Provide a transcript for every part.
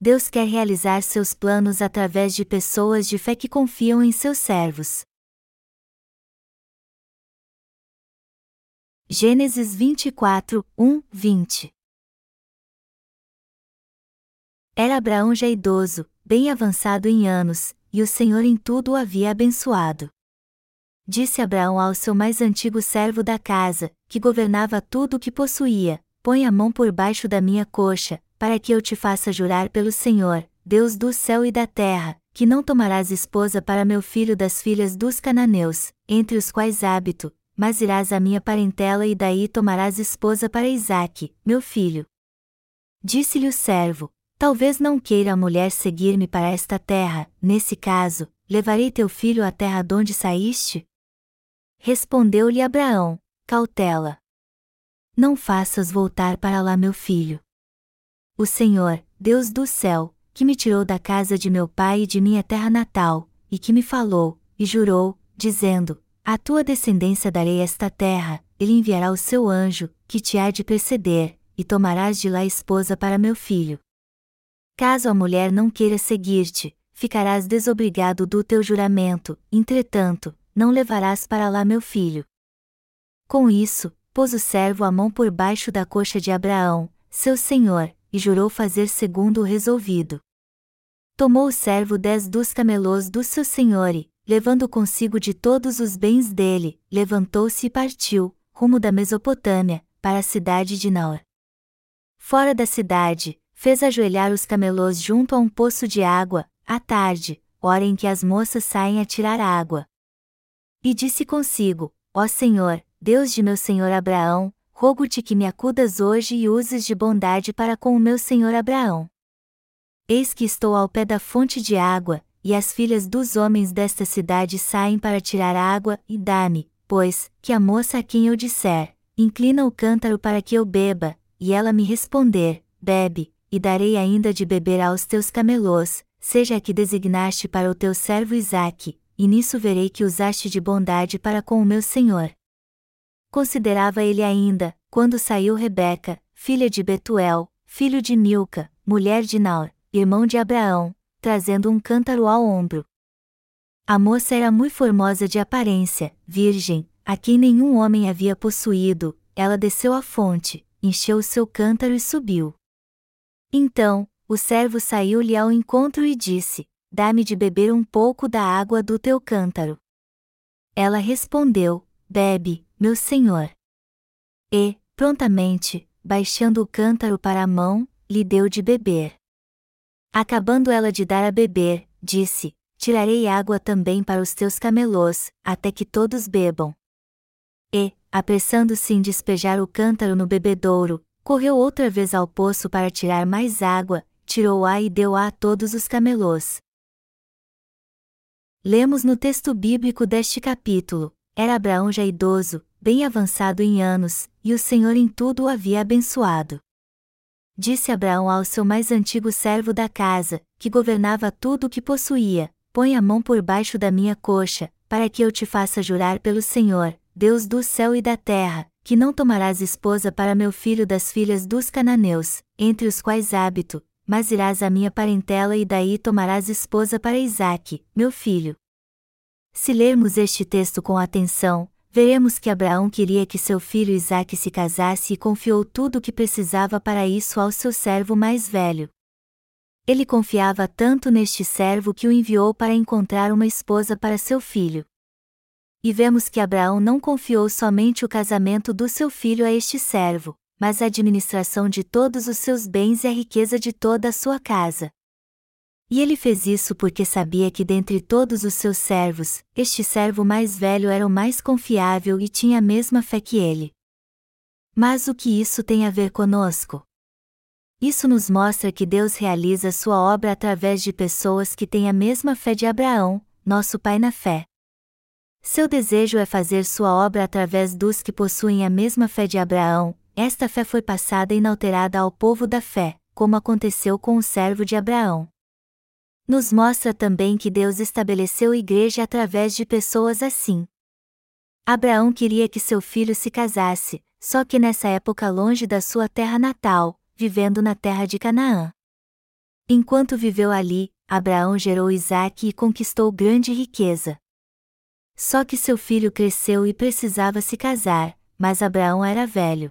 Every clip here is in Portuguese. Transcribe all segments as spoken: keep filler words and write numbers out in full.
Deus quer realizar seus planos através de pessoas de fé que confiam em seus servos. Gênesis vinte e quatro, um, vinte. Era Abraão já idoso, bem avançado em anos, e o Senhor em tudo o havia abençoado. Disse Abraão ao seu mais antigo servo da casa, que governava tudo o que possuía: põe a mão por baixo da minha coxa, para que eu te faça jurar pelo Senhor, Deus do céu e da terra, que não tomarás esposa para meu filho das filhas dos cananeus, entre os quais habito, mas irás à minha parentela e daí tomarás esposa para Isaque, meu filho. Disse-lhe o servo: talvez não queira a mulher seguir-me para esta terra, nesse caso, levarei teu filho à terra de onde saíste? Respondeu-lhe Abraão: cautela. Não faças voltar para lá meu filho. O Senhor, Deus do céu, que me tirou da casa de meu pai e de minha terra natal, e que me falou, e jurou, dizendo: à tua descendência darei esta terra, ele enviará o seu anjo, que te há de preceder, e tomarás de lá esposa para meu filho. Caso a mulher não queira seguir-te, ficarás desobrigado do teu juramento, entretanto, não levarás para lá meu filho. Com isso, pôs o servo a mão por baixo da coxa de Abraão, seu senhor, e jurou fazer segundo o resolvido. Tomou o servo dez dos camelos do seu senhor e, levando consigo de todos os bens dele, levantou-se e partiu, rumo da Mesopotâmia, para a cidade de Naor. Fora da cidade, fez ajoelhar os camelos junto a um poço de água, à tarde, hora em que as moças saem a tirar água. E disse consigo: ó Senhor, Deus de meu senhor Abraão, rogo-te que me acudas hoje e uses de bondade para com o meu senhor Abraão. Eis que estou ao pé da fonte de água, e as filhas dos homens desta cidade saem para tirar água, e dá-me, pois, que a moça a quem eu disser: inclina o cântaro para que eu beba, e ela me responder: bebe, e darei ainda de beber aos teus camelos, seja a que designaste para o teu servo Isaque, e nisso verei que usaste de bondade para com o meu senhor. Considerava ele ainda, quando saiu Rebeca, filha de Betuel, filho de Milca, mulher de Naor, irmão de Abraão, trazendo um cântaro ao ombro. A moça era muito formosa de aparência, virgem, a quem nenhum homem havia possuído. Ela desceu à fonte, encheu o seu cântaro e subiu. Então, o servo saiu-lhe ao encontro e disse: dá-me de beber um pouco da água do teu cântaro. Ela respondeu: bebe, meu senhor. E, prontamente, baixando o cântaro para a mão, lhe deu de beber. Acabando ela de dar a beber, disse: tirarei água também para os teus camelos, até que todos bebam. E, apressando-se em despejar o cântaro no bebedouro, correu outra vez ao poço para tirar mais água, tirou-a e deu-a a todos os camelos. Lemos no texto bíblico deste capítulo: era Abraão já idoso, bem avançado em anos, e o Senhor em tudo o havia abençoado. Disse Abraão ao seu mais antigo servo da casa, que governava tudo o que possuía: põe a mão por baixo da minha coxa, para que eu te faça jurar pelo Senhor, Deus do céu e da terra, que não tomarás esposa para meu filho das filhas dos cananeus, entre os quais habito, mas irás à minha parentela e daí tomarás esposa para Isaque, meu filho. Se lermos este texto com atenção, veremos que Abraão queria que seu filho Isaque se casasse e confiou tudo o que precisava para isso ao seu servo mais velho. Ele confiava tanto neste servo que o enviou para encontrar uma esposa para seu filho. E vemos que Abraão não confiou somente o casamento do seu filho a este servo, mas a administração de todos os seus bens e a riqueza de toda a sua casa. E ele fez isso porque sabia que dentre todos os seus servos, este servo mais velho era o mais confiável e tinha a mesma fé que ele. Mas o que isso tem a ver conosco? Isso nos mostra que Deus realiza sua obra através de pessoas que têm a mesma fé de Abraão, nosso pai na fé. Seu desejo é fazer sua obra através dos que possuem a mesma fé de Abraão. Esta fé foi passada inalterada ao povo da fé, como aconteceu com o servo de Abraão. Nos mostra também que Deus estabeleceu igreja através de pessoas assim. Abraão queria que seu filho se casasse, só que nessa época longe da sua terra natal, vivendo na terra de Canaã. Enquanto viveu ali, Abraão gerou Isaque e conquistou grande riqueza. Só que seu filho cresceu e precisava se casar, mas Abraão era velho.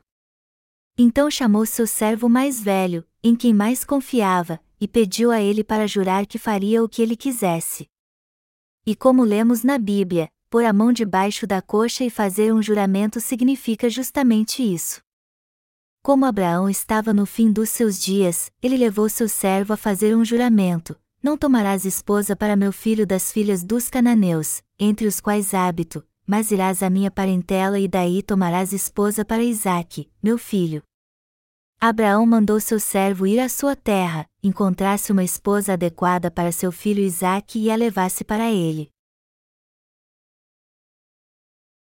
Então chamou seu servo mais velho, em quem mais confiava, e pediu a ele para jurar que faria o que ele quisesse. E como lemos na Bíblia, pôr a mão debaixo da coxa e fazer um juramento significa justamente isso. Como Abraão estava no fim dos seus dias, ele levou seu servo a fazer um juramento: não tomarás esposa para meu filho das filhas dos cananeus, entre os quais habito, mas irás à minha parentela e daí tomarás esposa para Isaque, meu filho. Abraão mandou seu servo ir à sua terra, encontrasse uma esposa adequada para seu filho Isaque e a levasse para ele.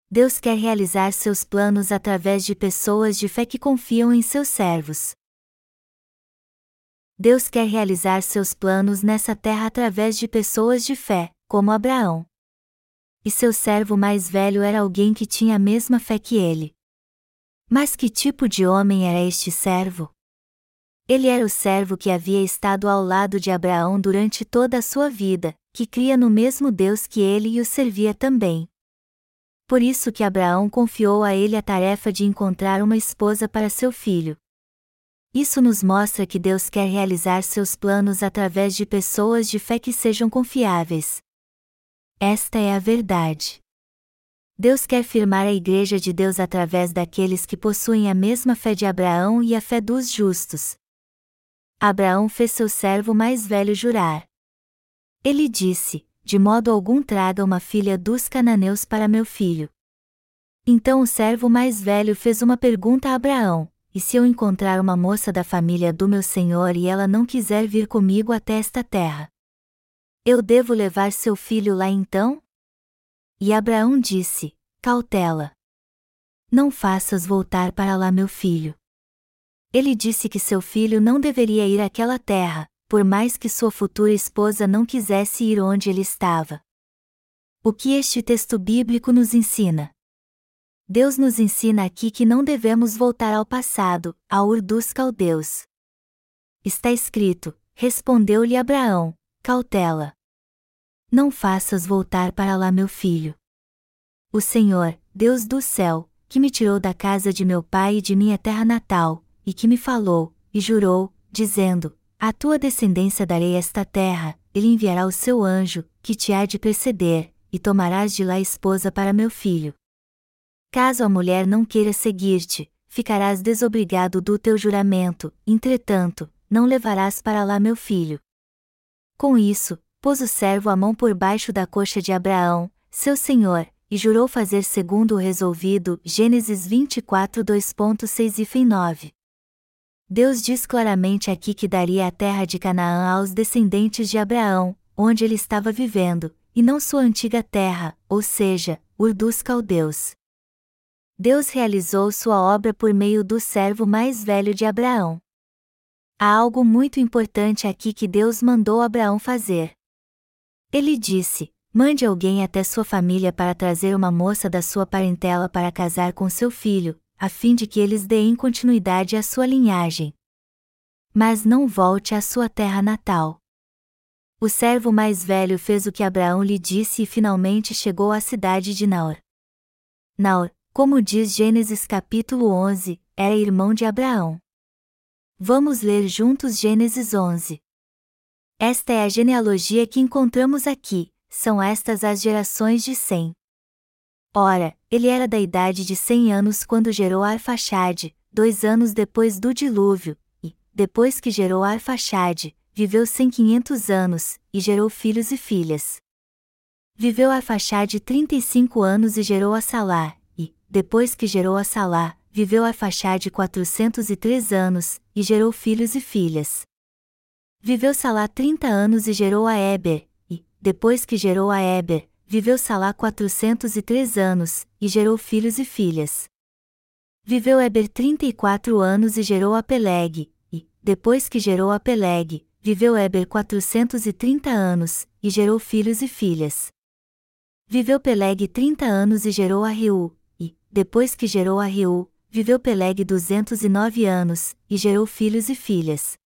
Deus quer realizar seus planos através de pessoas de fé que confiam em seus servos. Deus quer realizar seus planos nessa terra através de pessoas de fé, como Abraão. E seu servo mais velho era alguém que tinha a mesma fé que ele. Mas que tipo de homem era este servo? Ele era o servo que havia estado ao lado de Abraão durante toda a sua vida, que cria no mesmo Deus que ele e o servia também. Por isso que Abraão confiou a ele a tarefa de encontrar uma esposa para seu filho. Isso nos mostra que Deus quer realizar seus planos através de pessoas de fé que sejam confiáveis. Esta é a verdade. Deus quer firmar a Igreja de Deus através daqueles que possuem a mesma fé de Abraão e a fé dos justos. Abraão fez seu servo mais velho jurar. Ele disse: de modo algum traga uma filha dos cananeus para meu filho. Então o servo mais velho fez uma pergunta a Abraão: e se eu encontrar uma moça da família do meu senhor e ela não quiser vir comigo até esta terra? Eu devo levar seu filho lá então? E Abraão disse: cautela. Não faças voltar para lá meu filho. Ele disse que seu filho não deveria ir àquela terra, por mais que sua futura esposa não quisesse ir onde ele estava. O que este texto bíblico nos ensina? Deus nos ensina aqui que não devemos voltar ao passado, ao Ur dos Caldeus. Está escrito: respondeu-lhe Abraão, cautela. Não faças voltar para lá meu filho. O Senhor, Deus do céu, que me tirou da casa de meu pai e de minha terra natal, e que me falou, e jurou, dizendo: à tua descendência darei esta terra, ele enviará o seu anjo, que te há de preceder, e tomarás de lá esposa para meu filho. Caso a mulher não queira seguir-te, ficarás desobrigado do teu juramento, entretanto, não levarás para lá meu filho. Com isso, pôs o servo a mão por baixo da coxa de Abraão, seu senhor, e jurou fazer segundo o resolvido, Gênesis vinte e quatro, dois, seis e nove. Deus diz claramente aqui que daria a terra de Canaã aos descendentes de Abraão, onde ele estava vivendo, e não sua antiga terra, ou seja, Ur dos Caldeus. Deus realizou sua obra por meio do servo mais velho de Abraão. Há algo muito importante aqui que Deus mandou Abraão fazer. Ele disse: mande alguém até sua família para trazer uma moça da sua parentela para casar com seu filho, a fim de que eles deem continuidade à sua linhagem. Mas não volte à sua terra natal. O servo mais velho fez o que Abraão lhe disse e finalmente chegou à cidade de Naor. Naor, como diz Gênesis capítulo onze, era irmão de Abraão. Vamos ler juntos Gênesis onze. Esta é a genealogia que encontramos aqui, são estas as gerações de Sem. Ora, ele era da idade de cem anos quando gerou Arfaxade, dois anos depois do dilúvio, e, depois que gerou Arfaxade, viveu Sem quinhentos anos, e gerou filhos e filhas. Viveu Arfaxade trinta e cinco anos e gerou Assalá, e, depois que gerou Assalá, viveu Arfaxade quatrocentos e três anos, e gerou filhos e filhas. Viveu Salá trinta anos e gerou a Eber, e, depois que gerou a Eber, viveu Salá quatrocentos e três anos, e gerou filhos e filhas. Viveu Eber trinta e quatro anos e gerou a Peleg, e, depois que gerou a Peleg, viveu Eber quatrocentos e trinta anos, e gerou filhos e filhas. Viveu Peleg trinta anos e gerou a Reu, e, depois que gerou a Reu, viveu Peleg duzentos e nove anos, e gerou filhos e filhas.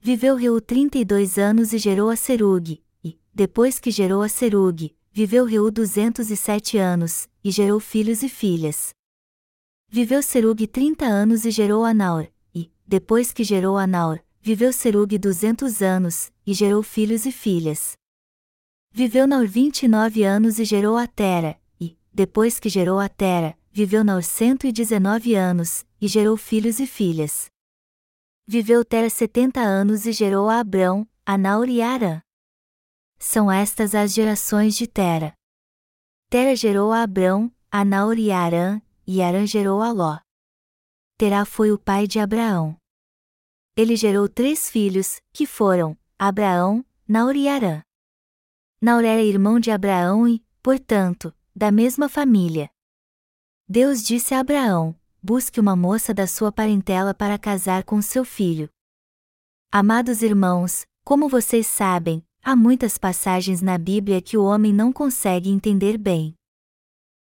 Viveu Reu trinta e dois anos e gerou a Serugue, e, depois que gerou a Serugue, viveu Reu duzentos e sete anos, e gerou filhos e filhas. Viveu Serugue trinta anos e gerou Anaor, e, depois que gerou Anaor, viveu Serugue duzentos anos, e gerou filhos e filhas. Viveu Naor vinte e nove anos e gerou a Tera, e, depois que gerou a Tera, viveu Naor cento e dezenove anos, e gerou filhos e filhas. Viveu Tera setenta anos e gerou a Abrão, a Naor e a Arã. São estas as gerações de Tera. Tera gerou a Abrão, a Naor e a Arã, e Arã gerou a Ló. Terá foi o pai de Abraão. Ele gerou três filhos, que foram, Abraão, Naor e Arã. Naor era irmão de Abraão e, portanto, da mesma família. Deus disse a Abraão: busque uma moça da sua parentela para casar com seu filho. Amados irmãos, como vocês sabem, há muitas passagens na Bíblia que o homem não consegue entender bem.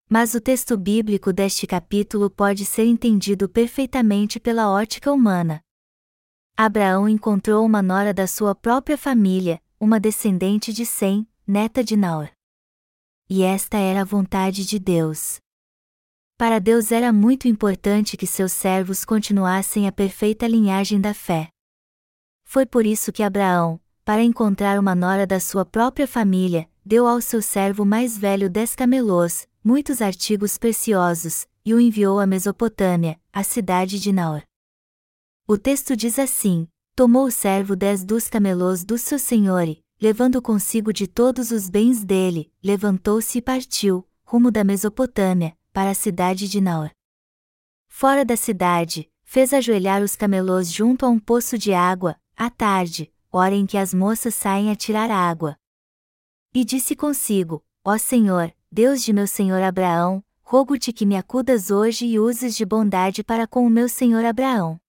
Mas o texto bíblico deste capítulo pode ser entendido perfeitamente pela ótica humana. Abraão encontrou uma nora da sua própria família, uma descendente de Sem, neta de Naor. E esta era a vontade de Deus. Para Deus era muito importante que seus servos continuassem a perfeita linhagem da fé. Foi por isso que Abraão, para encontrar uma nora da sua própria família, deu ao seu servo mais velho dez camelôs, muitos artigos preciosos, e o enviou à Mesopotâmia, a cidade de Naor. O texto diz assim: tomou o servo dez dos camelôs do seu senhor e, levando consigo de todos os bens dele, levantou-se e partiu, rumo da Mesopotâmia, para a cidade de Naor. Fora da cidade, fez ajoelhar os camelôs junto a um poço de água, à tarde, hora em que as moças saem a tirar água. E disse consigo: ó Senhor, Deus de meu senhor Abraão, rogo-te que me acudas hoje e uses de bondade para com o meu senhor Abraão.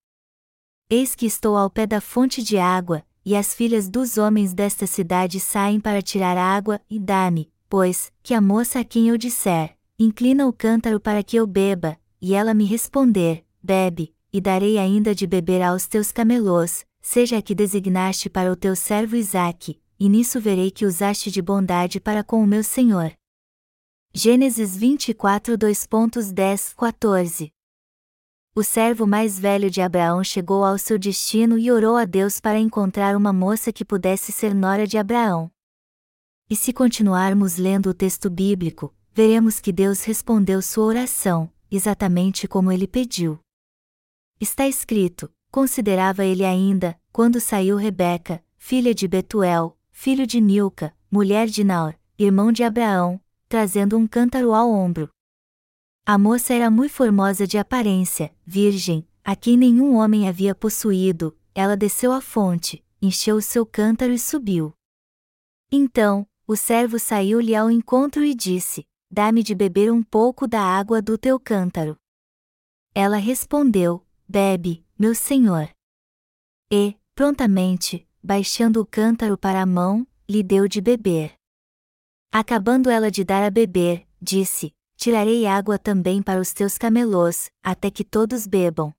Eis que estou ao pé da fonte de água, e as filhas dos homens desta cidade saem para tirar água, e dá-me, pois, que a moça a quem eu disser: inclina o cântaro para que eu beba, e ela me responder: bebe, e darei ainda de beber aos teus camelôs, seja a que designaste para o teu servo Isaque, e nisso verei que usaste de bondade para com o meu senhor. Gênesis vinte e quatro, dois, dez, quatorze. O servo mais velho de Abraão chegou ao seu destino e orou a Deus para encontrar uma moça que pudesse ser nora de Abraão. E se continuarmos lendo o texto bíblico, veremos que Deus respondeu sua oração, exatamente como ele pediu. Está escrito: considerava ele ainda, quando saiu Rebeca, filha de Betuel, filho de Milca, mulher de Naor, irmão de Abraão, trazendo um cântaro ao ombro. A moça era muito formosa de aparência, virgem, a quem nenhum homem havia possuído. Ela desceu à fonte, encheu o seu cântaro e subiu. Então, o servo saiu-lhe ao encontro e disse: dá-me de beber um pouco da água do teu cântaro. Ela respondeu: bebe, meu senhor. E, prontamente, baixando o cântaro para a mão, lhe deu de beber. Acabando ela de dar a beber, disse: tirarei água também para os teus camelôs, até que todos bebam.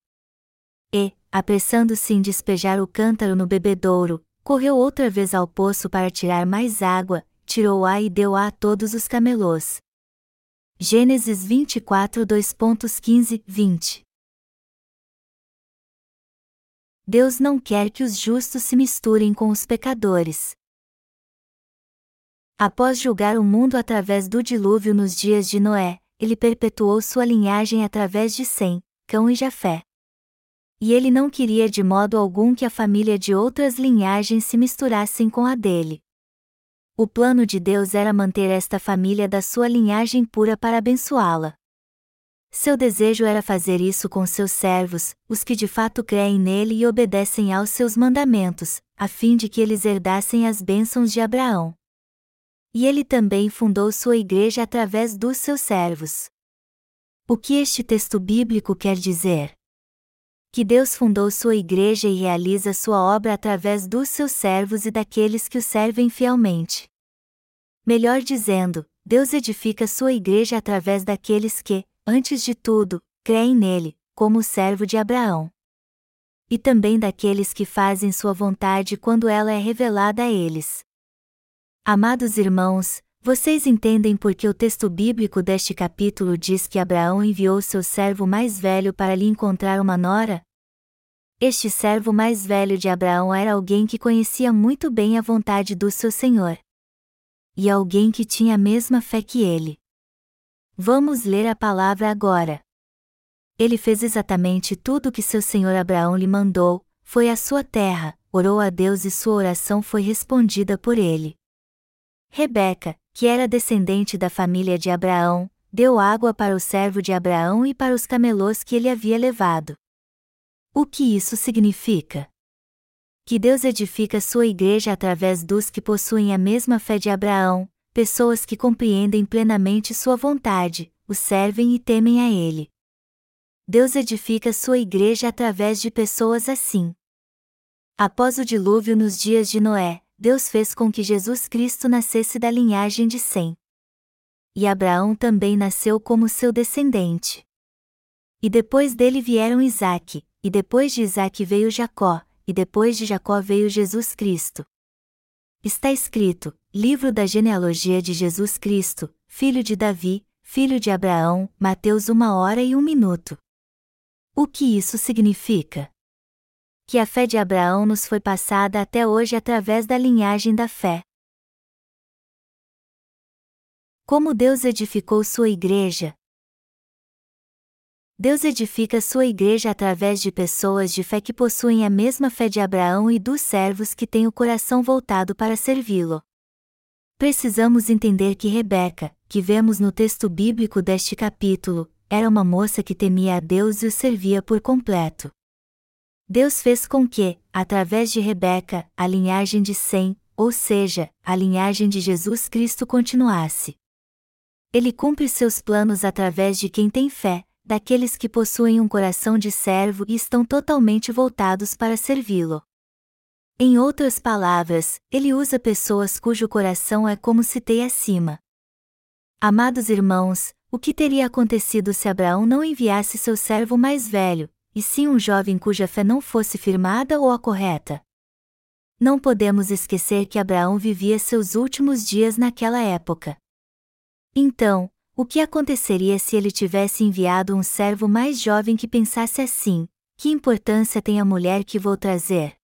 E, apressando-se em despejar o cântaro no bebedouro, correu outra vez ao poço para tirar mais água, tirou-a e deu-a a todos os camelôs. Gênesis vinte e quatro, dois, quinze, vinte. Deus não quer que os justos se misturem com os pecadores. Após julgar o mundo através do dilúvio nos dias de Noé, ele perpetuou sua linhagem através de Sem, Cão e Jafé. E ele não queria de modo algum que a família de outras linhagens se misturassem com a dele. O plano de Deus era manter esta família da sua linhagem pura para abençoá-la. Seu desejo era fazer isso com seus servos, os que de fato creem nele e obedecem aos seus mandamentos, a fim de que eles herdassem as bênçãos de Abraão. E ele também fundou sua igreja através dos seus servos. O que este texto bíblico quer dizer? Que Deus fundou sua igreja e realiza sua obra através dos seus servos e daqueles que o servem fielmente. Melhor dizendo, Deus edifica sua igreja através daqueles que, antes de tudo, creem nele, como o servo de Abraão. e também daqueles que fazem sua vontade quando ela é revelada a eles. Amados irmãos, vocês entendem porque o texto bíblico deste capítulo diz que Abraão enviou seu servo mais velho para lhe encontrar uma nora? Este servo mais velho de Abraão era alguém que conhecia muito bem a vontade do seu Senhor. E alguém que tinha a mesma fé que ele. Vamos ler a palavra agora. Ele fez exatamente tudo o que seu senhor Abraão lhe mandou, foi à sua terra, orou a Deus e sua oração foi respondida por ele. Rebeca, que era descendente da família de Abraão, deu água para o servo de Abraão e para os camelôs que ele havia levado. O que isso significa? Que Deus edifica sua igreja através dos que possuem a mesma fé de Abraão, pessoas que compreendem plenamente sua vontade, o servem e temem a ele. Deus edifica sua igreja através de pessoas assim. Após o dilúvio nos dias de Noé, Deus fez com que Jesus Cristo nascesse da linhagem de Sem. E Abraão também nasceu como seu descendente. E depois dele vieram Isaque, e depois de Isaque veio Jacó, e depois de Jacó veio Jesus Cristo. Está escrito, livro da genealogia de Jesus Cristo, filho de Davi, filho de Abraão, Mateus uma hora e um minuto. O que isso significa? Que a fé de Abraão nos foi passada até hoje através da linhagem da fé. Como Deus edificou sua igreja? Deus edifica sua igreja através de pessoas de fé que possuem a mesma fé de Abraão e dos servos que têm o coração voltado para servi-lo. Precisamos entender que Rebeca, que vemos no texto bíblico deste capítulo, era uma moça que temia a Deus e o servia por completo. Deus fez com que, através de Rebeca, a linhagem de Sem, ou seja, a linhagem de Jesus Cristo continuasse. Ele cumpre seus planos através de quem tem fé, daqueles que possuem um coração de servo e estão totalmente voltados para servi-lo. Em outras palavras, ele usa pessoas cujo coração é como citei acima. Amados irmãos, o que teria acontecido se Abraão não enviasse seu servo mais velho, e sim um jovem cuja fé não fosse firmada ou a correta? Não podemos esquecer que Abraão vivia seus últimos dias naquela época. Então, o que aconteceria se ele tivesse enviado um servo mais jovem que pensasse assim: que importância tem a mulher que vou trazer?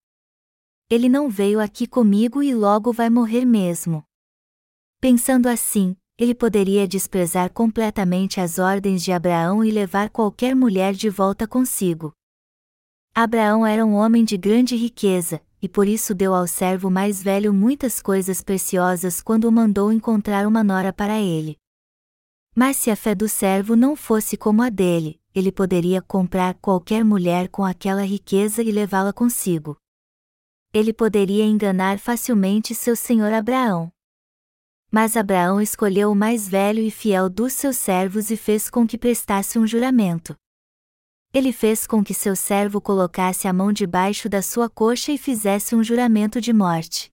Ele não veio aqui comigo e logo vai morrer mesmo. Pensando assim, ele poderia desprezar completamente as ordens de Abraão e levar qualquer mulher de volta consigo. Abraão era um homem de grande riqueza, e por isso deu ao servo mais velho muitas coisas preciosas quando o mandou encontrar uma nora para ele. Mas se a fé do servo não fosse como a dele, ele poderia comprar qualquer mulher com aquela riqueza e levá-la consigo. Ele poderia enganar facilmente seu senhor Abraão. Mas Abraão escolheu o mais velho e fiel dos seus servos e fez com que prestasse um juramento. Ele fez com que seu servo colocasse a mão debaixo da sua coxa e fizesse um juramento de morte.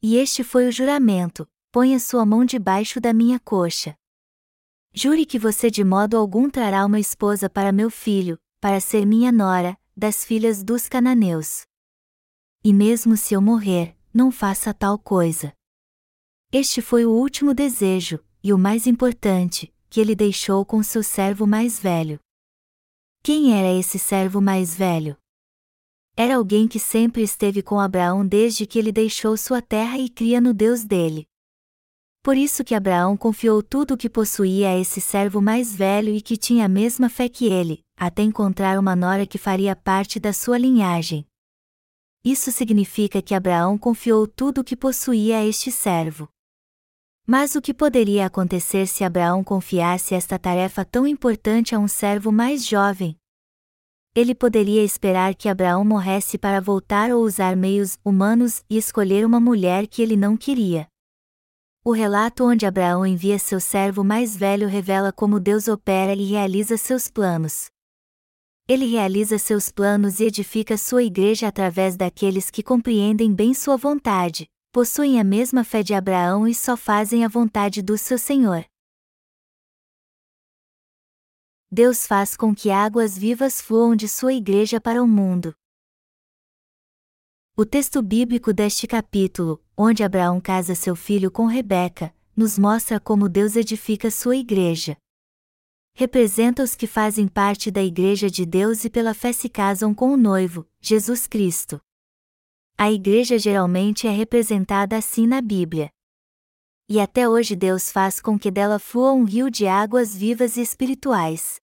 E este foi o juramento: ponha sua mão debaixo da minha coxa. Jure que você de modo algum trará uma esposa para meu filho, para ser minha nora, das filhas dos cananeus. E mesmo se eu morrer, não faça tal coisa. Este foi o último desejo, e o mais importante, que ele deixou com seu servo mais velho. Quem era esse servo mais velho? Era alguém que sempre esteve com Abraão desde que ele deixou sua terra e cria no Deus dele. Por isso que Abraão confiou tudo o que possuía a esse servo mais velho e que tinha a mesma fé que ele, até encontrar uma nora que faria parte da sua linhagem. Isso significa que Abraão confiou tudo o que possuía a este servo. Mas o que poderia acontecer se Abraão confiasse esta tarefa tão importante a um servo mais jovem? Ele poderia esperar que Abraão morresse para voltar ou usar meios humanos e escolher uma mulher que ele não queria. O relato onde Abraão envia seu servo mais velho revela como Deus opera e realiza seus planos. Ele realiza seus planos e edifica sua igreja através daqueles que compreendem bem sua vontade, possuem a mesma fé de Abraão e só fazem a vontade do seu Senhor. Deus faz com que águas vivas fluam de sua igreja para o mundo. O texto bíblico deste capítulo, onde Abraão casa seu filho com Rebeca, nos mostra como Deus edifica sua igreja. Representa os que fazem parte da igreja de Deus e pela fé se casam com o noivo, Jesus Cristo. A igreja geralmente é representada assim na Bíblia. E até hoje Deus faz com que dela flua um rio de águas vivas e espirituais.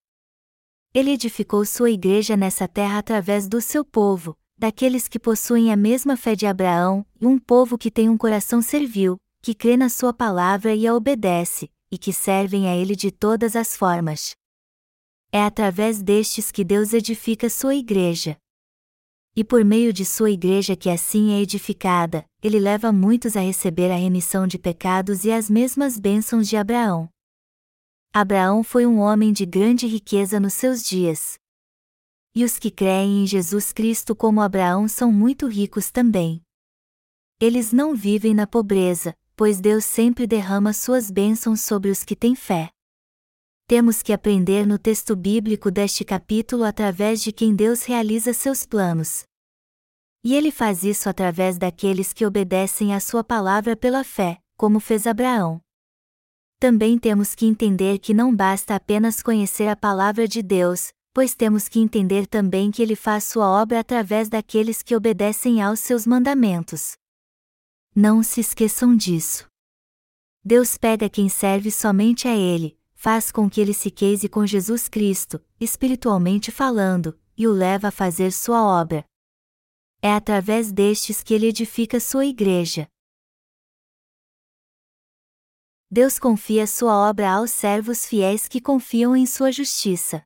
Ele edificou sua igreja nessa terra através do seu povo, daqueles que possuem a mesma fé de Abraão, e um povo que tem um coração servil, que crê na sua palavra e a obedece, e que servem a ele de todas as formas. É através destes que Deus edifica sua igreja. E por meio de sua igreja que assim é edificada, ele leva muitos a receber a remissão de pecados e as mesmas bênçãos de Abraão. Abraão foi um homem de grande riqueza nos seus dias. E os que creem em Jesus Cristo como Abraão são muito ricos também. Eles não vivem na pobreza, pois Deus sempre derrama suas bênçãos sobre os que têm fé. Temos que aprender no texto bíblico deste capítulo através de quem Deus realiza seus planos. E Ele faz isso através daqueles que obedecem à sua palavra pela fé, como fez Abraão. Também temos que entender que não basta apenas conhecer a palavra de Deus, pois temos que entender também que Ele faz sua obra através daqueles que obedecem aos seus mandamentos. Não se esqueçam disso. Deus pega quem serve somente a Ele, faz com que ele se case com Jesus Cristo, espiritualmente falando, e o leva a fazer sua obra. É através destes que ele edifica sua igreja. Deus confia sua obra aos servos fiéis que confiam em sua justiça.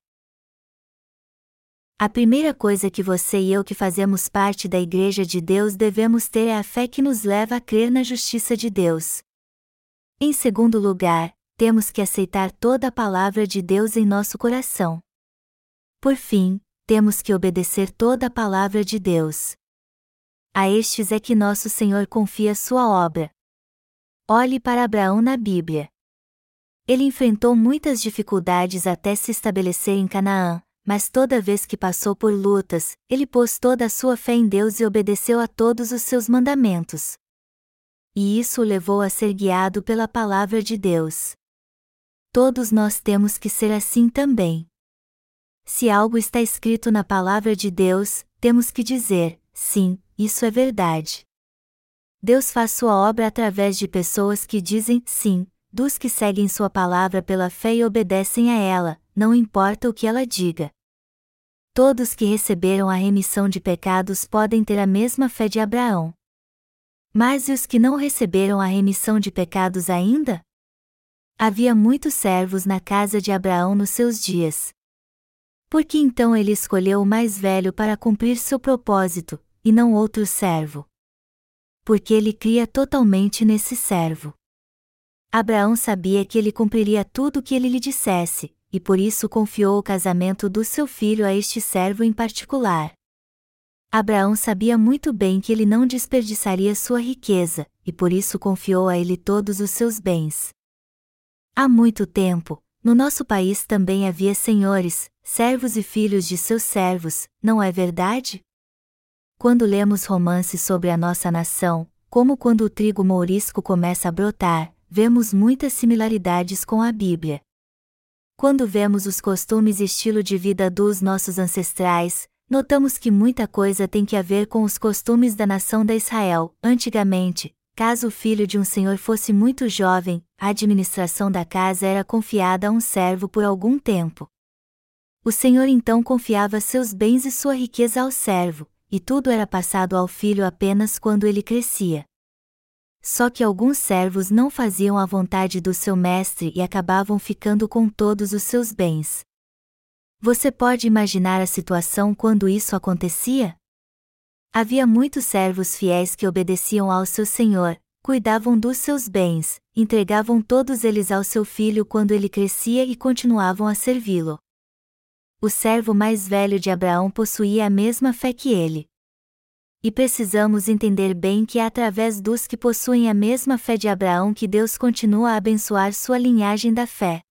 A primeira coisa que você e eu que fazemos parte da Igreja de Deus devemos ter é a fé que nos leva a crer na justiça de Deus. Em segundo lugar, temos que aceitar toda a palavra de Deus em nosso coração. Por fim, temos que obedecer toda a palavra de Deus. A estes é que nosso Senhor confia sua obra. Olhe para Abraão na Bíblia. Ele enfrentou muitas dificuldades até se estabelecer em Canaã. Mas toda vez que passou por lutas, ele pôs toda a sua fé em Deus e obedeceu a todos os seus mandamentos. E isso o levou a ser guiado pela palavra de Deus. Todos nós temos que ser assim também. Se algo está escrito na palavra de Deus, temos que dizer, sim, isso é verdade. Deus faz sua obra através de pessoas que dizem, sim, dos que seguem sua palavra pela fé e obedecem a ela, não importa o que ela diga. Todos que receberam a remissão de pecados podem ter a mesma fé de Abraão. Mas e os que não receberam a remissão de pecados ainda? Havia muitos servos na casa de Abraão nos seus dias. Por que então ele escolheu o mais velho para cumprir seu propósito, e não outro servo? Porque ele cria totalmente nesse servo. Abraão sabia que ele cumpriria tudo o que ele lhe dissesse, e por isso confiou o casamento do seu filho a este servo em particular. Abraão sabia muito bem que ele não desperdiçaria sua riqueza, e por isso confiou a ele todos os seus bens. Há muito tempo, no nosso país também havia senhores, servos e filhos de seus servos, não é verdade? Quando lemos romances sobre a nossa nação, como quando o trigo mourisco começa a brotar, vemos muitas similaridades com a Bíblia. Quando vemos os costumes e estilo de vida dos nossos ancestrais, notamos que muita coisa tem que a ver com os costumes da nação de Israel. Antigamente, caso o filho de um senhor fosse muito jovem, a administração da casa era confiada a um servo por algum tempo. O senhor então confiava seus bens e sua riqueza ao servo, e tudo era passado ao filho apenas quando ele crescia. Só que alguns servos não faziam a vontade do seu mestre e acabavam ficando com todos os seus bens. Você pode imaginar a situação quando isso acontecia? Havia muitos servos fiéis que obedeciam ao seu senhor, cuidavam dos seus bens, entregavam todos eles ao seu filho quando ele crescia e continuavam a servi-lo. O servo mais velho de Abraão possuía a mesma fé que ele. E precisamos entender bem que é através dos que possuem a mesma fé de Abraão que Deus continua a abençoar sua linhagem da fé.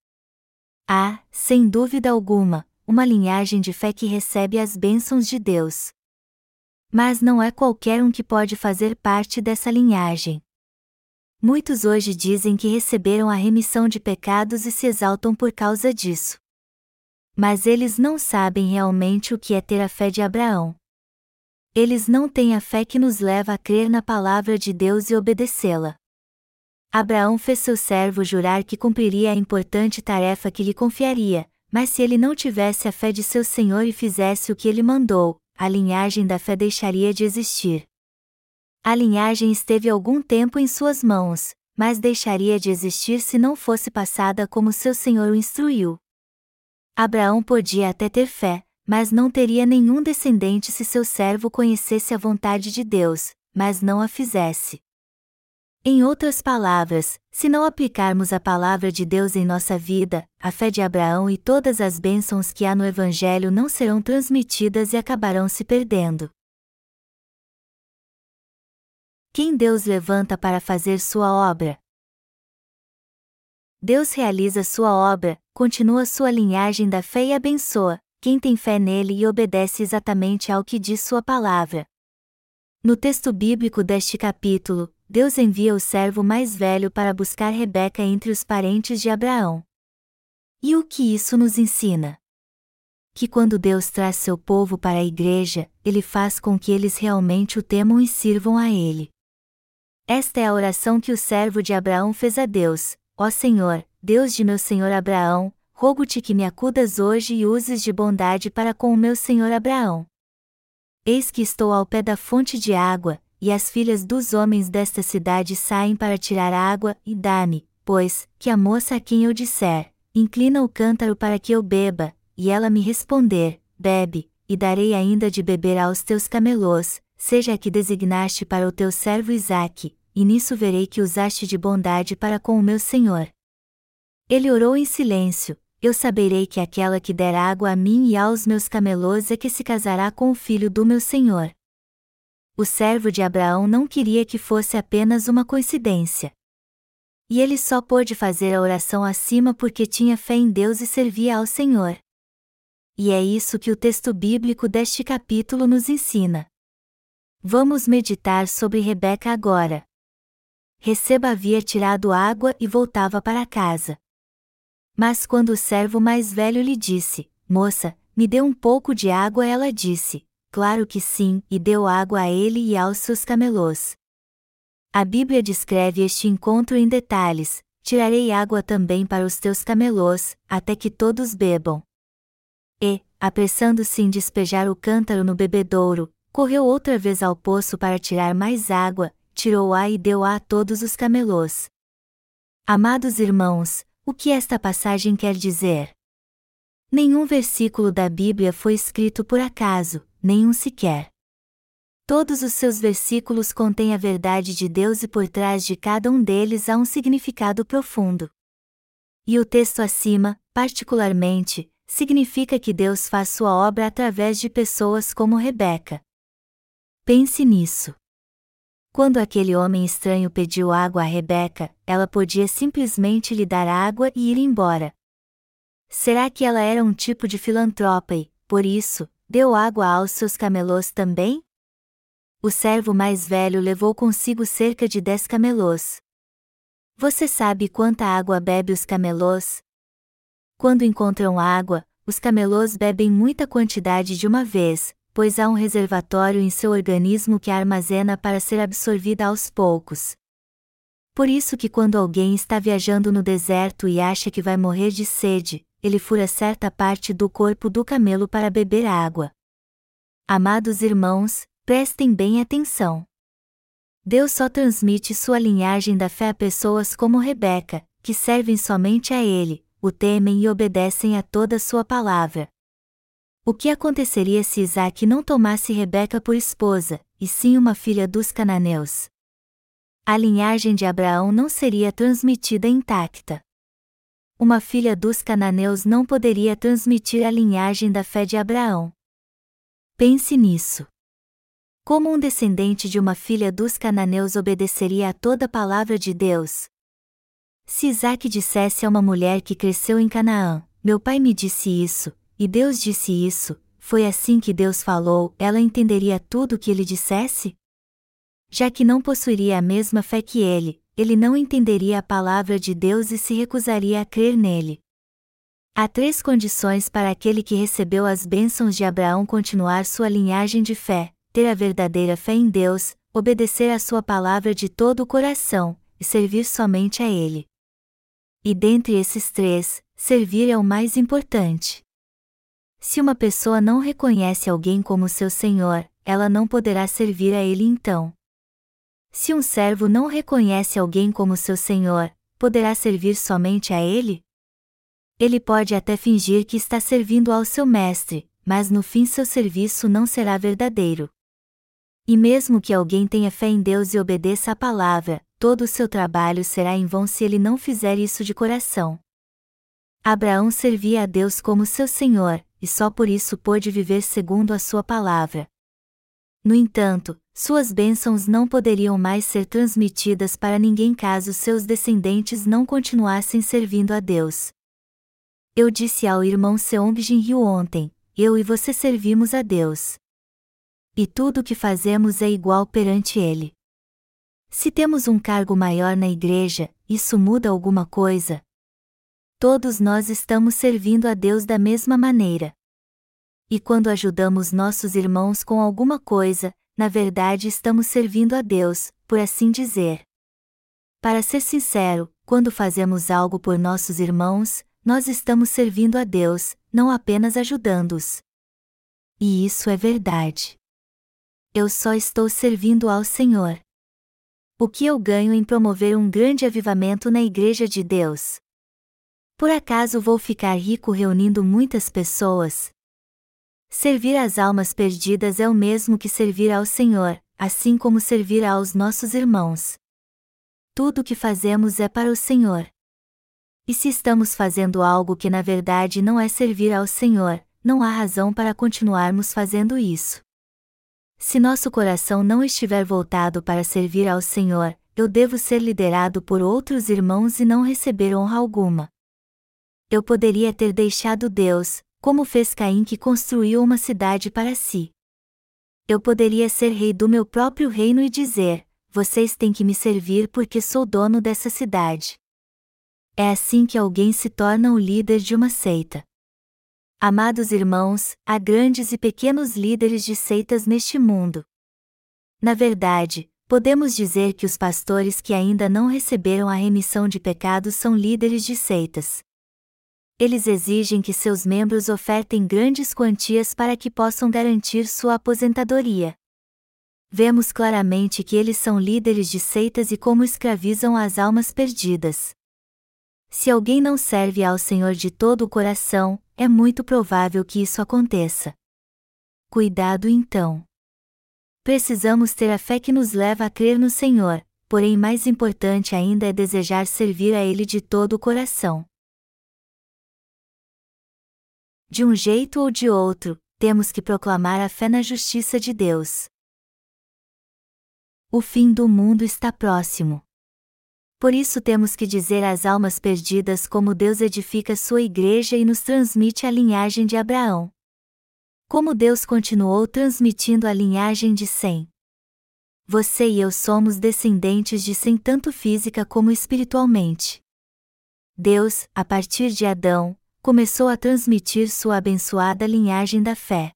Há, sem dúvida alguma, uma linhagem de fé que recebe as bênçãos de Deus. Mas não é qualquer um que pode fazer parte dessa linhagem. Muitos hoje dizem que receberam a remissão de pecados e se exaltam por causa disso. Mas eles não sabem realmente o que é ter a fé de Abraão. Eles não têm a fé que nos leva a crer na palavra de Deus e obedecê-la. Abraão fez seu servo jurar que cumpriria a importante tarefa que lhe confiaria, mas se ele não tivesse a fé de seu Senhor e fizesse o que ele mandou, a linhagem da fé deixaria de existir. A linhagem esteve algum tempo em suas mãos, mas deixaria de existir se não fosse passada como seu Senhor o instruiu. Abraão podia até ter fé, mas não teria nenhum descendente se seu servo conhecesse a vontade de Deus, mas não a fizesse. Em outras palavras, se não aplicarmos a palavra de Deus em nossa vida, a fé de Abraão e todas as bênçãos que há no Evangelho não serão transmitidas e acabarão se perdendo. Quem Deus levanta para fazer sua obra? Deus realiza sua obra, continua sua linhagem da fé e abençoa quem tem fé nele e obedece exatamente ao que diz sua palavra. No texto bíblico deste capítulo, Deus envia o servo mais velho para buscar Rebeca entre os parentes de Abraão. E o que isso nos ensina? Que quando Deus traz seu povo para a igreja, ele faz com que eles realmente o temam e sirvam a ele. Esta é a oração que o servo de Abraão fez a Deus: ó Senhor, Deus de meu senhor Abraão, rogo-te que me acudas hoje e uses de bondade para com o meu senhor Abraão. Eis que estou ao pé da fonte de água, e as filhas dos homens desta cidade saem para tirar a água, e dá-me, pois, que a moça a quem eu disser, inclina o cântaro para que eu beba, e ela me responder, bebe, e darei ainda de beber aos teus camelôs, seja a que designaste para o teu servo Isaque, e nisso verei que usaste de bondade para com o meu senhor. Ele orou em silêncio: eu saberei que aquela que der água a mim e aos meus camelôs é que se casará com o filho do meu senhor. O servo de Abraão não queria que fosse apenas uma coincidência. E ele só pôde fazer a oração acima porque tinha fé em Deus e servia ao Senhor. E é isso que o texto bíblico deste capítulo nos ensina. Vamos meditar sobre Rebeca agora. Receba havia tirado água e voltava para casa. Mas quando o servo mais velho lhe disse: moça, me dê um pouco de água, ela disse: claro que sim, e deu água a ele e aos seus camelôs. A Bíblia descreve este encontro em detalhes: tirarei água também para os teus camelôs, até que todos bebam. E, apressando-se em despejar o cântaro no bebedouro, correu outra vez ao poço para tirar mais água, tirou-a e deu-a a todos os camelôs. Amados irmãos, o que esta passagem quer dizer? Nenhum versículo da Bíblia foi escrito por acaso, nenhum sequer. Todos os seus versículos contêm a verdade de Deus e por trás de cada um deles há um significado profundo. E o texto acima, particularmente, significa que Deus faz sua obra através de pessoas como Rebeca. Pense nisso. Quando aquele homem estranho pediu água a Rebeca, ela podia simplesmente lhe dar água e ir embora. Será que ela era um tipo de filantropa e, por isso, deu água aos seus camelôs também? O servo mais velho levou consigo cerca de dez camelôs. Você sabe quanta água bebe os camelôs? Quando encontram água, os camelôs bebem muita quantidade de uma vez, pois há um reservatório em seu organismo que a armazena para ser absorvida aos poucos. Por isso que quando alguém está viajando no deserto e acha que vai morrer de sede, ele fura certa parte do corpo do camelo para beber água. Amados irmãos, prestem bem atenção. Deus só transmite sua linhagem da fé a pessoas como Rebeca, que servem somente a ele, o temem e obedecem a toda sua palavra. O que aconteceria se Isaque não tomasse Rebeca por esposa, e sim uma filha dos cananeus? A linhagem de Abraão não seria transmitida intacta. Uma filha dos cananeus não poderia transmitir a linhagem da fé de Abraão. Pense nisso. Como um descendente de uma filha dos cananeus obedeceria a toda a palavra de Deus? Se Isaque dissesse a uma mulher que cresceu em Canaã: meu pai me disse isso, e Deus disse isso, foi assim que Deus falou, ela entenderia tudo o que ele dissesse? Já que não possuiria a mesma fé que ele, ele não entenderia a palavra de Deus e se recusaria a crer nele. Há três condições para aquele que recebeu as bênçãos de Abraão continuar sua linhagem de fé: ter a verdadeira fé em Deus, obedecer à sua palavra de todo o coração, e servir somente a ele. E dentre esses três, servir é o mais importante. Se uma pessoa não reconhece alguém como seu Senhor, ela não poderá servir a ele então. Se um servo não reconhece alguém como seu Senhor, poderá servir somente a ele? Ele pode até fingir que está servindo ao seu mestre, mas no fim seu serviço não será verdadeiro. E mesmo que alguém tenha fé em Deus e obedeça à palavra, todo o seu trabalho será em vão se ele não fizer isso de coração. Abraão servia a Deus como seu Senhor, e só por isso pôde viver segundo a sua palavra. No entanto, suas bênçãos não poderiam mais ser transmitidas para ninguém caso seus descendentes não continuassem servindo a Deus. Eu disse ao irmão Seong Jin-Ryu ontem: eu e você servimos a Deus. E tudo o que fazemos é igual perante ele. Se temos um cargo maior na igreja, isso muda alguma coisa? Todos nós estamos servindo a Deus da mesma maneira. E quando ajudamos nossos irmãos com alguma coisa, na verdade estamos servindo a Deus, por assim dizer. Para ser sincero, quando fazemos algo por nossos irmãos, nós estamos servindo a Deus, não apenas ajudando-os. E isso é verdade. Eu só estou servindo ao Senhor. O que eu ganho em promover um grande avivamento na Igreja de Deus? Por acaso vou ficar rico reunindo muitas pessoas? Servir às almas perdidas é o mesmo que servir ao Senhor, assim como servir aos nossos irmãos. Tudo o que fazemos é para o Senhor. E se estamos fazendo algo que na verdade não é servir ao Senhor, não há razão para continuarmos fazendo isso. Se nosso coração não estiver voltado para servir ao Senhor, eu devo ser liderado por outros irmãos e não receber honra alguma. Eu poderia ter deixado Deus, como fez Caim que construiu uma cidade para si. Eu poderia ser rei do meu próprio reino e dizer: vocês têm que me servir porque sou dono dessa cidade. É assim que alguém se torna o líder de uma seita. Amados irmãos, há grandes e pequenos líderes de seitas neste mundo. Na verdade, podemos dizer que os pastores que ainda não receberam a remissão de pecados são líderes de seitas. Eles exigem que seus membros ofertem grandes quantias para que possam garantir sua aposentadoria. Vemos claramente que eles são líderes de seitas e como escravizam as almas perdidas. Se alguém não serve ao Senhor de todo o coração, é muito provável que isso aconteça. Cuidado então. Precisamos ter a fé que nos leva a crer no Senhor, porém mais importante ainda é desejar servir a Ele de todo o coração. De um jeito ou de outro, temos que proclamar a fé na justiça de Deus. O fim do mundo está próximo. Por isso temos que dizer às almas perdidas como Deus edifica sua igreja e nos transmite a linhagem de Abraão. Como Deus continuou transmitindo a linhagem de Sem. Você e eu somos descendentes de Sem tanto física como espiritualmente. Deus, a partir de Adão, começou a transmitir sua abençoada linhagem da fé.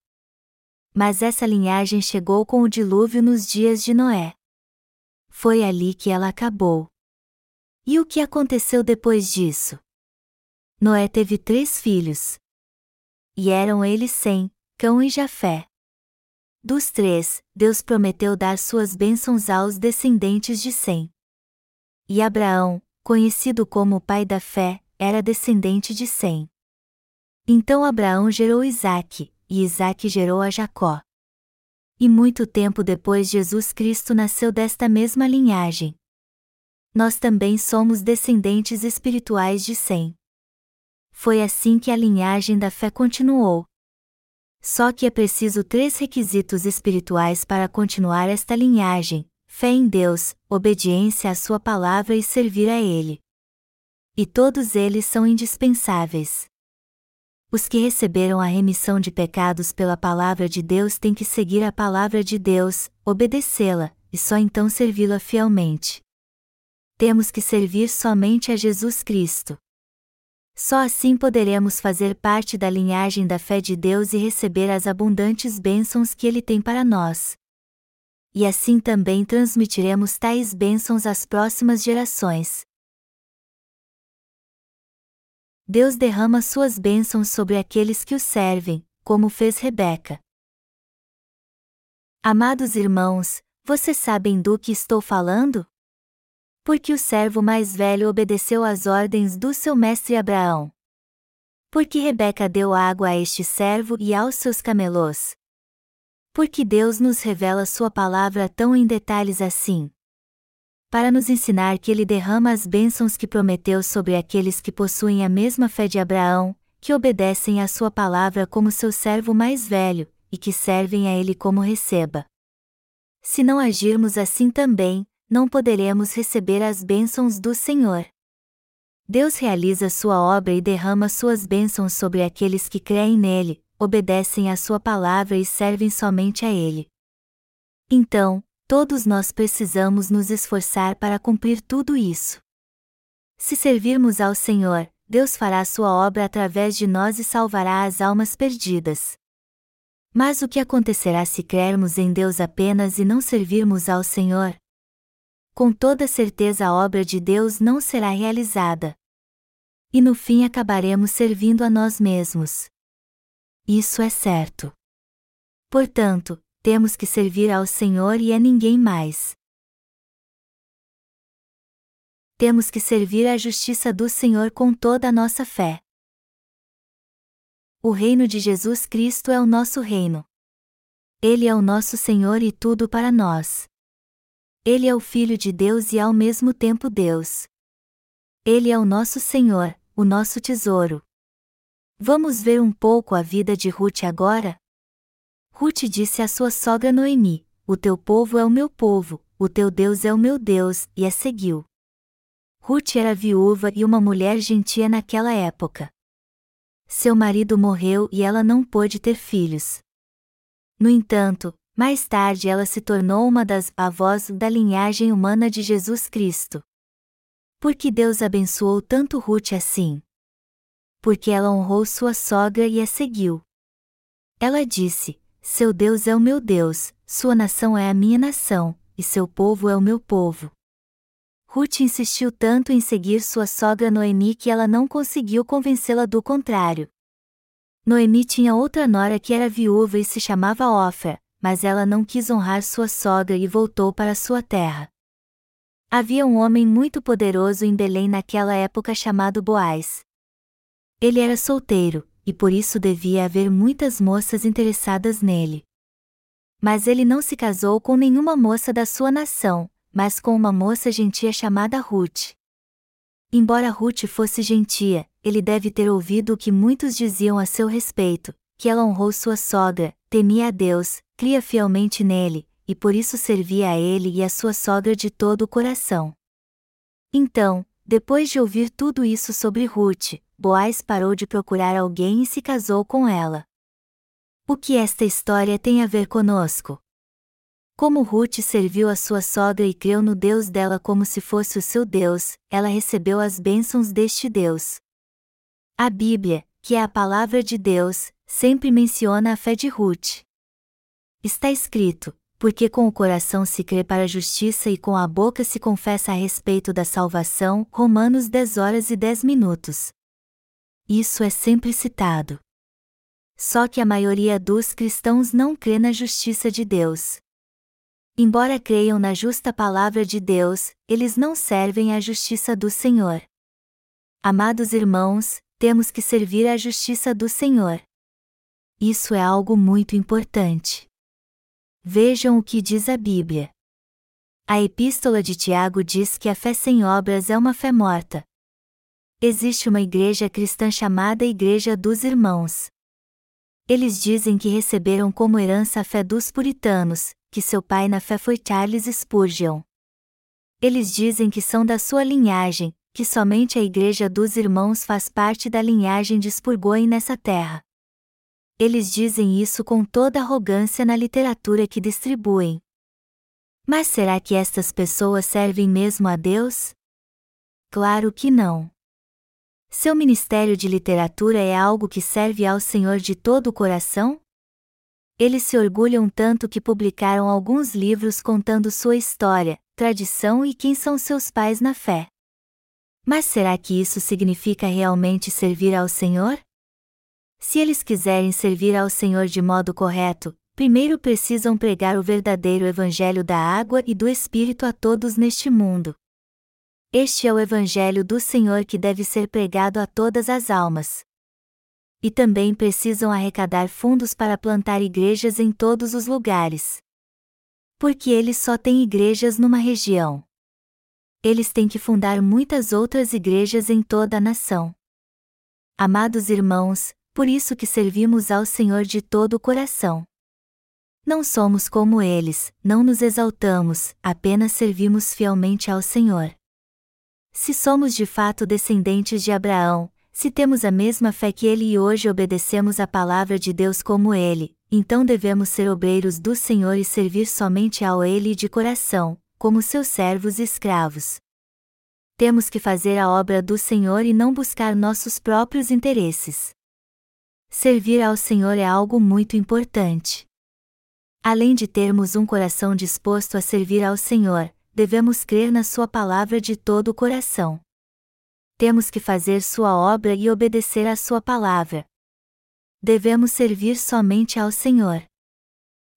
Mas essa linhagem chegou com o dilúvio nos dias de Noé. Foi ali que ela acabou. E o que aconteceu depois disso? Noé teve três filhos. E eram eles Sem, Cão e Jafé. Dos três, Deus prometeu dar suas bênçãos aos descendentes de Sem. E Abraão, conhecido como o pai da fé, era descendente de Sem. Então Abraão gerou Isaque, e Isaque gerou a Jacó. E muito tempo depois Jesus Cristo nasceu desta mesma linhagem. Nós também somos descendentes espirituais de Sem. Foi assim que a linhagem da fé continuou. Só que é preciso três requisitos espirituais para continuar esta linhagem: fé em Deus, obediência à sua palavra e servir a Ele. E todos eles são indispensáveis. Os que receberam a remissão de pecados pela palavra de Deus têm que seguir a palavra de Deus, obedecê-la, e só então servi-la fielmente. Temos que servir somente a Jesus Cristo. Só assim poderemos fazer parte da linhagem da fé de Deus e receber as abundantes bênçãos que Ele tem para nós. E assim também transmitiremos tais bênçãos às próximas gerações. Deus derrama suas bênçãos sobre aqueles que o servem, como fez Rebeca. Amados irmãos, vocês sabem do que estou falando? Porque o servo mais velho obedeceu às ordens do seu mestre Abraão. Porque Rebeca deu água a este servo e aos seus camelôs. Porque Deus nos revela sua palavra tão em detalhes assim, para nos ensinar que Ele derrama as bênçãos que prometeu sobre aqueles que possuem a mesma fé de Abraão, que obedecem à sua palavra como seu servo mais velho, e que servem a Ele como receba. Se não agirmos assim também, não poderemos receber as bênçãos do Senhor. Deus realiza sua obra e derrama suas bênçãos sobre aqueles que creem nele, obedecem à sua palavra e servem somente a Ele. Então, todos nós precisamos nos esforçar para cumprir tudo isso. Se servirmos ao Senhor, Deus fará sua obra através de nós e salvará as almas perdidas. Mas o que acontecerá se crermos em Deus apenas e não servirmos ao Senhor? Com toda certeza a obra de Deus não será realizada. E no fim acabaremos servindo a nós mesmos. Isso é certo. Portanto, temos que servir ao Senhor e a ninguém mais. Temos que servir à justiça do Senhor com toda a nossa fé. O reino de Jesus Cristo é o nosso reino. Ele é o nosso Senhor e tudo para nós. Ele é o Filho de Deus e ao mesmo tempo Deus. Ele é o nosso Senhor, o nosso tesouro. Vamos ver um pouco a vida de Ruth agora? Ruth disse à sua sogra Noemi: "O teu povo é o meu povo, o teu Deus é o meu Deus", e a seguiu. Ruth era viúva e uma mulher gentia naquela época. Seu marido morreu e ela não pôde ter filhos. No entanto, mais tarde ela se tornou uma das avós da linhagem humana de Jesus Cristo. Por que Deus abençoou tanto Ruth assim? Porque ela honrou sua sogra e a seguiu. Ela disse: "Seu Deus é o meu Deus, sua nação é a minha nação, e seu povo é o meu povo." Ruth insistiu tanto em seguir sua sogra Noemi que ela não conseguiu convencê-la do contrário. Noemi tinha outra nora que era viúva e se chamava Ofra, mas ela não quis honrar sua sogra e voltou para sua terra. Havia um homem muito poderoso em Belém naquela época chamado Boaz. Ele era solteiro, e por isso devia haver muitas moças interessadas nele. Mas ele não se casou com nenhuma moça da sua nação, mas com uma moça gentia chamada Ruth. Embora Ruth fosse gentia, ele deve ter ouvido o que muitos diziam a seu respeito, que ela honrou sua sogra, temia a Deus, cria fielmente nele, e por isso servia a ele e a sua sogra de todo o coração. Então, depois de ouvir tudo isso sobre Ruth, Boaz parou de procurar alguém e se casou com ela. O que esta história tem a ver conosco? Como Ruth serviu a sua sogra e creu no Deus dela como se fosse o seu Deus, ela recebeu as bênçãos deste Deus. A Bíblia, que é a palavra de Deus, sempre menciona a fé de Ruth. Está escrito: "Porque com o coração se crê para a justiça e com a boca se confessa a respeito da salvação", Romanos dez horas e dez minutos. Isso é sempre citado. Só que a maioria dos cristãos não crê na justiça de Deus. Embora creiam na justa palavra de Deus, eles não servem à justiça do Senhor. Amados irmãos, temos que servir à justiça do Senhor. Isso é algo muito importante. Vejam o que diz a Bíblia. A Epístola de Tiago diz que a fé sem obras é uma fé morta. Existe uma igreja cristã chamada Igreja dos Irmãos. Eles dizem que receberam como herança a fé dos puritanos, que seu pai na fé foi Charles Spurgeon. Eles dizem que são da sua linhagem, que somente a Igreja dos Irmãos faz parte da linhagem de Spurgeon nessa terra. Eles dizem isso com toda arrogância na literatura que distribuem. Mas será que estas pessoas servem mesmo a Deus? Claro que não. Seu ministério de literatura é algo que serve ao Senhor de todo o coração? Eles se orgulham tanto que publicaram alguns livros contando sua história, tradição e quem são seus pais na fé. Mas será que isso significa realmente servir ao Senhor? Se eles quiserem servir ao Senhor de modo correto, primeiro precisam pregar o verdadeiro evangelho da água e do Espírito a todos neste mundo. Este é o evangelho do Senhor que deve ser pregado a todas as almas. E também precisam arrecadar fundos para plantar igrejas em todos os lugares. Porque eles só têm igrejas numa região. Eles têm que fundar muitas outras igrejas em toda a nação. Amados irmãos, por isso que servimos ao Senhor de todo o coração. Não somos como eles, não nos exaltamos, apenas servimos fielmente ao Senhor. Se somos de fato descendentes de Abraão, se temos a mesma fé que ele e hoje obedecemos a palavra de Deus como ele, então devemos ser obreiros do Senhor e servir somente ao Ele de coração, como seus servos e escravos. Temos que fazer a obra do Senhor e não buscar nossos próprios interesses. Servir ao Senhor é algo muito importante. Além de termos um coração disposto a servir ao Senhor, devemos crer na Sua palavra de todo o coração. Temos que fazer Sua obra e obedecer à Sua palavra. Devemos servir somente ao Senhor.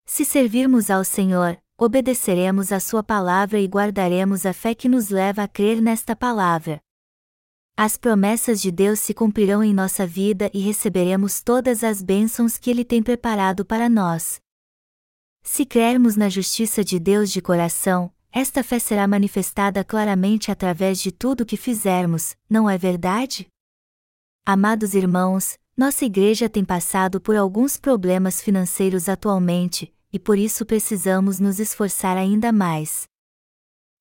Se servirmos ao Senhor, obedeceremos à Sua palavra e guardaremos a fé que nos leva a crer nesta palavra. As promessas de Deus se cumprirão em nossa vida e receberemos todas as bênçãos que Ele tem preparado para nós. Se crermos na justiça de Deus de coração, esta fé será manifestada claramente através de tudo que fizermos, não é verdade? Amados irmãos, nossa igreja tem passado por alguns problemas financeiros atualmente, e por isso precisamos nos esforçar ainda mais.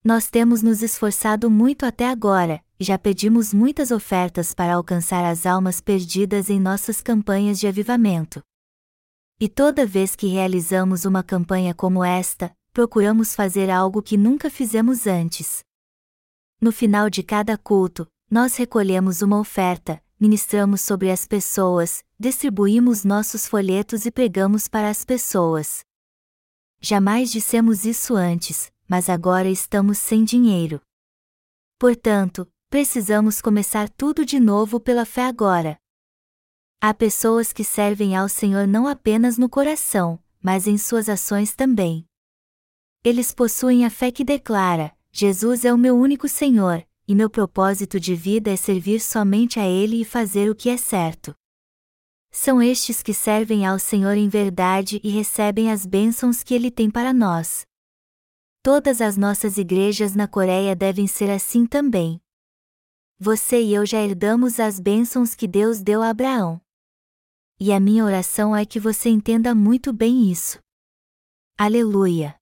Nós temos nos esforçado muito até agora, e já pedimos muitas ofertas para alcançar as almas perdidas em nossas campanhas de avivamento. E toda vez que realizamos uma campanha como esta, procuramos fazer algo que nunca fizemos antes. No final de cada culto, nós recolhemos uma oferta, ministramos sobre as pessoas, distribuímos nossos folhetos e pregamos para as pessoas. Jamais dissemos isso antes, mas agora estamos sem dinheiro. Portanto, precisamos começar tudo de novo pela fé agora. Há pessoas que servem ao Senhor não apenas no coração, mas em suas ações também. Eles possuem a fé que declara: Jesus é o meu único Senhor, e meu propósito de vida é servir somente a Ele e fazer o que é certo. São estes que servem ao Senhor em verdade e recebem as bênçãos que Ele tem para nós. Todas as nossas igrejas na Coreia devem ser assim também. Você e eu já herdamos as bênçãos que Deus deu a Abraão. E a minha oração é que você entenda muito bem isso. Aleluia!